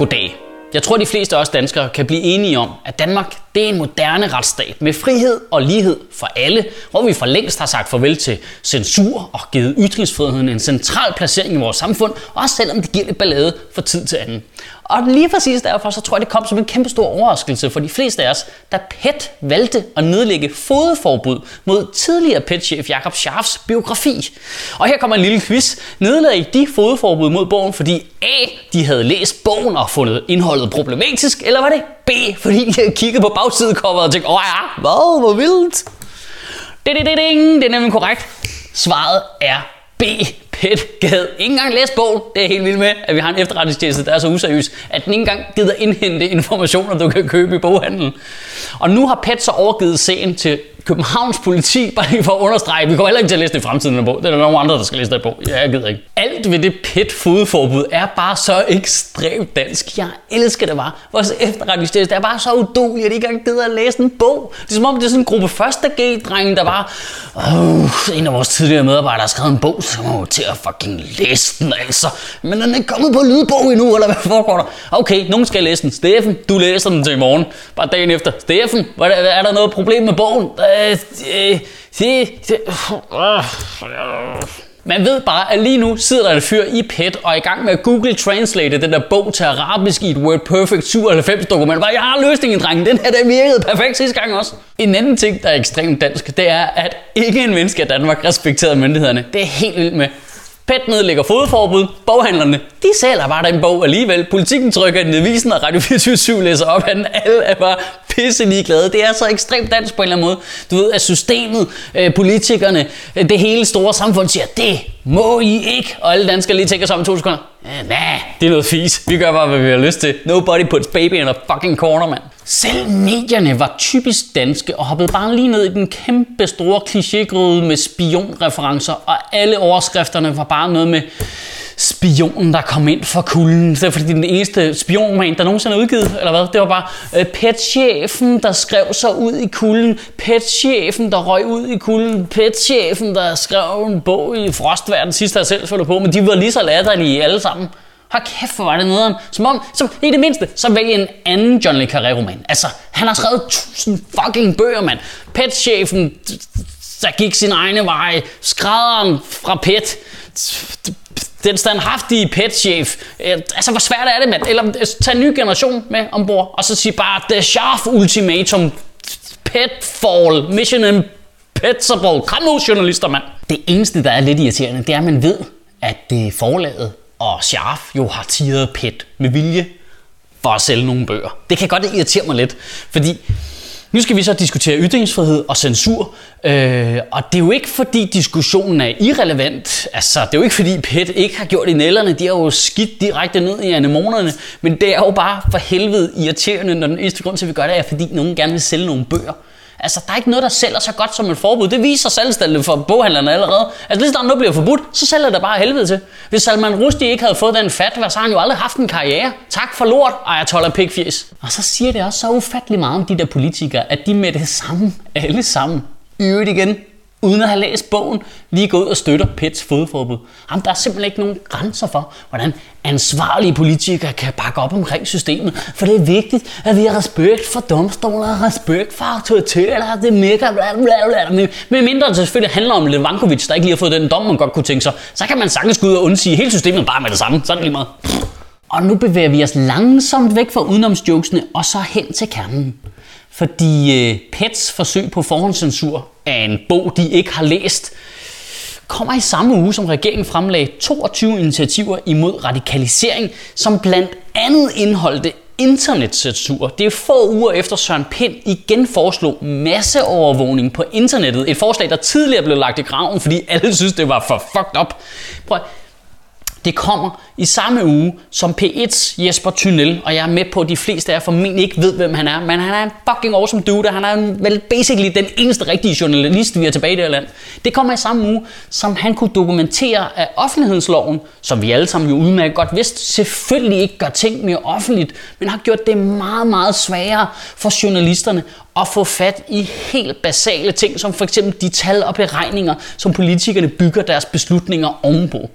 Goddag. Jeg tror, de fleste af os danskere kan blive enige om, at Danmark det er en moderne retsstat med frihed og lighed for alle, hvor vi for længst har sagt farvel til censur og givet ytringsfriheden en central placering i vores samfund, også selvom det giver lidt ballade fra tid til anden. Og lige præcis derfor, så tror jeg, det kom som en kæmpe stor overraskelse for de fleste af os, da PET valgte at nedlægge fogedforbud mod tidligere PET-chef Jakob Scharfs biografi. Og her kommer en lille quiz. Nedlagde de fogedforbud mod bogen, fordi A, de havde læst bogen og fundet indholdet problematisk, eller var det B, fordi de havde kigget på bagsidekopper og tænkte, åh ja, hvad, hvor vildt. Det er nemlig korrekt. Svaret er B. PET gad ikke engang læse bogen. Det er helt vildt med, at vi har en efterretningstjeneste, der er så useriøs, at den ikke engang gider indhente informationer, du kan købe i boghandlen. Og nu har PET så overgivet sagen til Københavns politi, bare lige for at understrege, vi kommer heller ikke til at læse det i fremtiden af bog. Det er der nogen andre, der skal læse det på. Ja, jeg gider ikke. Alt ved det PET-fogedforbud er bare så ekstremt dansk. Jeg elsker det bare. Vores efterretningstjeneste er bare så uduelig, at de ikke engang gider at læse en bog. Det er som om, det er sådan en gruppe 1.G-drenge, der bare... en af vores tidligere medarbejdere har skrevet en bog, så må til at fucking læse den, altså. Men den er ikke kommet på lydbog endnu, eller hvad foregår der? Okay, nogen skal læse den. Steffen, du læser den til i morgen. Bare dagen efter. Steffen, er der noget problem med bogen? Man ved bare, at lige nu sidder der en fyr i PET og er i gang med at Google Translate den der bog til arabisk i et WordPerfect 97 dokument. Jeg har løsningen, drenge. Den her, der virkede perfekt sidste gang også. En anden ting, der er ekstremt dansk, det er, at ikke en menneske af Danmark respekterede myndighederne. Det er helt vildt med. PET nedlægger fogedforbud. Boghandlerne, de sælger bare den bog alligevel. Politiken trykker den i avisen, og Radio 24/7 læser op af den. Alle er bare pisse ligeglade. Det er så ekstremt dansk på en eller anden måde. Du ved, at systemet, politikerne, det hele store samfund siger, det må I ikke. Og alle danskere lige tænker sig om 2 sekunder. Nej, det er noget fis. Vi gør bare, hvad vi har lyst til. Nobody puts baby in a fucking corner, mand. Selv medierne var typisk danske og hoppede bare lige ned i den kæmpe store klichégryde med spionreferencer, og alle overskrifterne var bare noget med spionen, der kom ind fra kulden. Det er fordi den eneste spionroman, der nogensinde er udgivet, eller hvad? Det var bare PET-chefen, der skrev sig ud i kulden. PET-chefen, der røg ud i kulden. PET-chefen, der skrev en bog i frostvejr, den sidste jeg selv følger på, men de var lige så latterlige alle sammen. Hold kæft, hvor var det nederen. Som i det mindste, så vælg en anden John le Carré-roman. Altså, han har skrevet 1000 fucking bøger, mand. PET-chefen, der gik sin egne vej. Skrædderen fra PET. Den standhaftige PET-chef. Altså, hvor svært er det, mand? Eller tag en ny generation med ombord, og så sig bare, The Scharf Ultimatum, PET-fall, Mission Impossible. Kom nu, journalister, mand. Det eneste, der er lidt irriterende, det er, at man ved, at det forlaget og Scharf jo har tiret PET med vilje for at sælge nogle bøger. Det kan godt irritere mig lidt, fordi... Nu skal vi så diskutere ytringsfrihed og censur, og det er jo ikke fordi diskussionen er irrelevant, altså det er jo ikke fordi PET ikke har gjort i nælderne, de har jo skidt direkte ned i anemonerne, men det er jo bare for helvede irriterende, når den eneste grund til, at vi gør det, er fordi nogen gerne vil sælge nogle bøger. Altså der er ikke noget, der sælger så godt som et forbud, det viser salgstallet for boghandlerne allerede. Altså lige snart noget bliver forbudt, så sælger der bare helvede til. Hvis Salman Rusti ikke havde fået den fatwa, så har han jo aldrig haft en karriere. Tak for lort, ayatollah pikfjes. Og så siger det også så ufattelig meget om de der politikere, at de med det samme, alle sammen, i øvrigt igen, uden at have læst bogen, lige går ud og støtter PETs fogedforbud. Jamen, der er simpelthen ikke nogen grænser for, hvordan ansvarlige politikere kan bakke op omkring systemet. For det er vigtigt, at vi har respekt for domstoler og respekt for autoriteter. Det er mega blablabla. Med mindre det selvfølgelig handler om Levankovic, der ikke lige har fået den dom, man godt kunne tænke sig. Så kan man sagtens gå ud og undsige hele systemet bare med det samme. Sådan lige meget. Og nu bevæger vi os langsomt væk fra udenomsjokesene og så hen til kernen. Fordi PETs forsøg på forhåndscensur af en bog, de ikke har læst, kommer i samme uge, som regeringen fremlagde 22 initiativer imod radikalisering, som blandt andet indeholdte internetcensur. Det er få uger efter Søren Pind igen foreslog masseovervågning på internettet. Et forslag, der tidligere blev lagt i graven, fordi alle synes, det var for fucked up. Det kommer i samme uge som P1's Jesper Tynell, og jeg er med på, at de fleste af jer formentlig ikke ved, hvem han er, men han er en fucking awesome dude, og han er vel basically den eneste rigtige journalist, vi har tilbage i det her land. Det kommer i samme uge, som han kunne dokumentere, at offentlighedsloven, som vi alle sammen jo udmærket godt vidste, selvfølgelig ikke gør ting mere offentligt, men har gjort det meget, meget sværere for journalisterne at få fat i helt basale ting, som f.eks. de tal og beregninger, som politikerne bygger deres beslutninger ovenpå.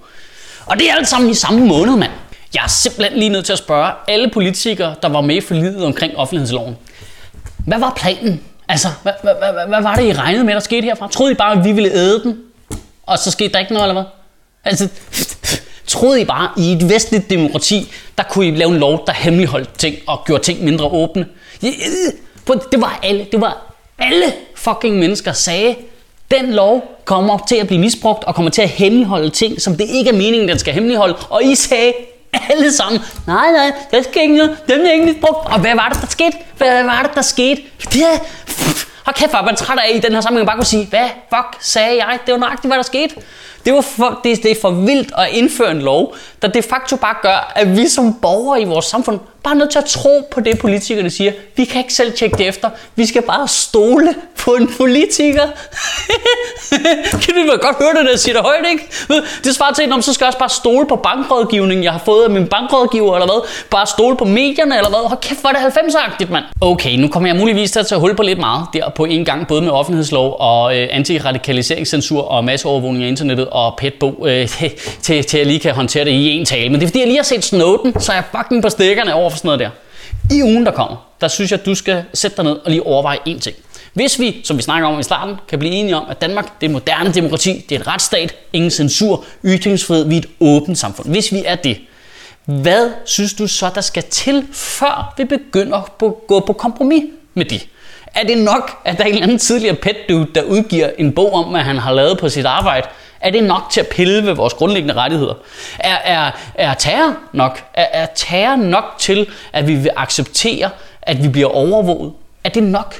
Og det er alt sammen i samme måned, mand. Jeg er simpelthen lige nødt til at spørge alle politikere, der var med i forliget omkring offentlighedsloven. Hvad var planen? Altså, hvad var det, I regnede med, der skete herfra? Troede I bare, at vi ville æde den, og så skete der ikke noget, eller hvad? Altså, troede I bare, i et vestligt demokrati, der kunne I lave en lov, der hemmeligholdt ting og gjorde ting mindre åbne? Det var alle fucking mennesker sagde, den lov kommer til at blive misbrugt og kommer til at hemmeligholde ting, som det ikke er meningen, den skal hemmeligholde. Og I sagde alle sammen, nej, der sker ikke noget, den er ikke misbrugt. Og hvad var det, der skete? Og kæft, hvor er man træt af i den her sammenhæng bare kunne sige, hvad fuck sagde jeg? Det var nøjagtigt, hvad der skete. Det er for vildt at indføre en lov, der de facto bare gør, at vi som borgere i vores samfund bare er nødt til at tro på det, politikerne siger. Vi kan ikke selv tjekke det efter. Vi skal bare stole på en politiker. Kan du godt høre det, der siger det højt, ikke? Det svarer til, så skal jeg også bare stole på bankrådgivningen, jeg har fået af min bankrådgiver, eller hvad? Bare stole på medierne, eller hvad? Hold kæft, hvor er det 90'er-agtigt, mand. Okay, nu kommer jeg muligvis til at tage hul på lidt meget der på en gang, både med offentlighedslov og antiradikaliseringscensur og masseovervågning af internettet og PET-bog, til jeg lige kan håndtere det i én tale. Men det er fordi, jeg lige har set Snowden, så jeg er fucking på stikkerne over for sådan noget der. I ugen, der kommer, der synes jeg, du skal sætte dig ned og lige overveje én ting. Hvis vi, som vi snakker om i starten, kan blive enige om, at Danmark, det er et moderne demokrati, det er et retsstat, ingen censur, ytringsfrihed, vi er et åbent samfund. Hvis vi er det, hvad synes du så, der skal til, før vi begynder at gå på kompromis med det? Er det nok, at der er en eller anden tidligere pet-dude, der udgiver en bog om, hvad han har lavet på sit arbejde? Er det nok til at pille ved vores grundlæggende rettigheder? Er terror nok? Er terror nok til, at vi vil acceptere, at vi bliver overvåget? Er det nok?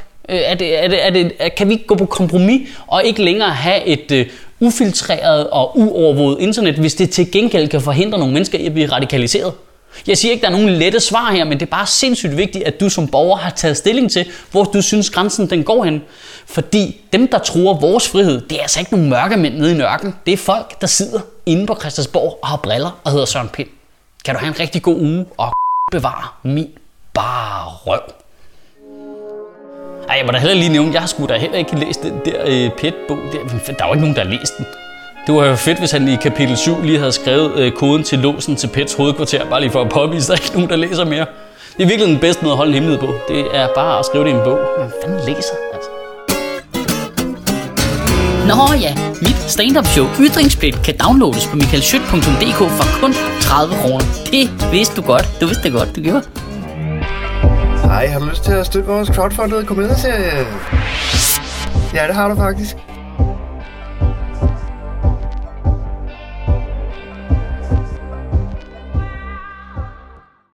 Kan vi ikke gå på kompromis og ikke længere have et ufiltreret og uovervåget internet, hvis det til gengæld kan forhindre nogle mennesker i at blive radikaliseret? Jeg siger ikke, der er nogen lette svar her, men det er bare sindssygt vigtigt, at du som borger har taget stilling til, hvor du synes grænsen den går hen. Fordi dem, der truer vores frihed, det er altså ikke nogle mørke mænd nede i nørken. Det er folk, der sidder inde på Christiansborg og har briller og hedder Søren Pind. Kan du have en rigtig god uge og bevare min bare røv. Ej, jeg må da heller lige nævne, jeg har sgu da heller ikke læst den der PET-bog. Der var ikke nogen, der har læst den. Det var jo fedt, hvis han i kapitel 7 lige havde skrevet koden til låsen til PETs hovedkvarter, bare lige for at påvise, der er ikke nogen, der læser mere. Det er virkelig den bedste måde at holde en hemmelighed på. Det er bare at skrive det i en bog. Hvem fanden læser, altså? Nå ja, mit stand-up show Ytringsplit kan downloades på michaelschødt.dk for kun 30 kroner. Det vidste du godt. Du vidste det godt, du gjorde. Hej, har du lyst til at støtte vores crowdfundede komedieserie? Ja, det har du faktisk.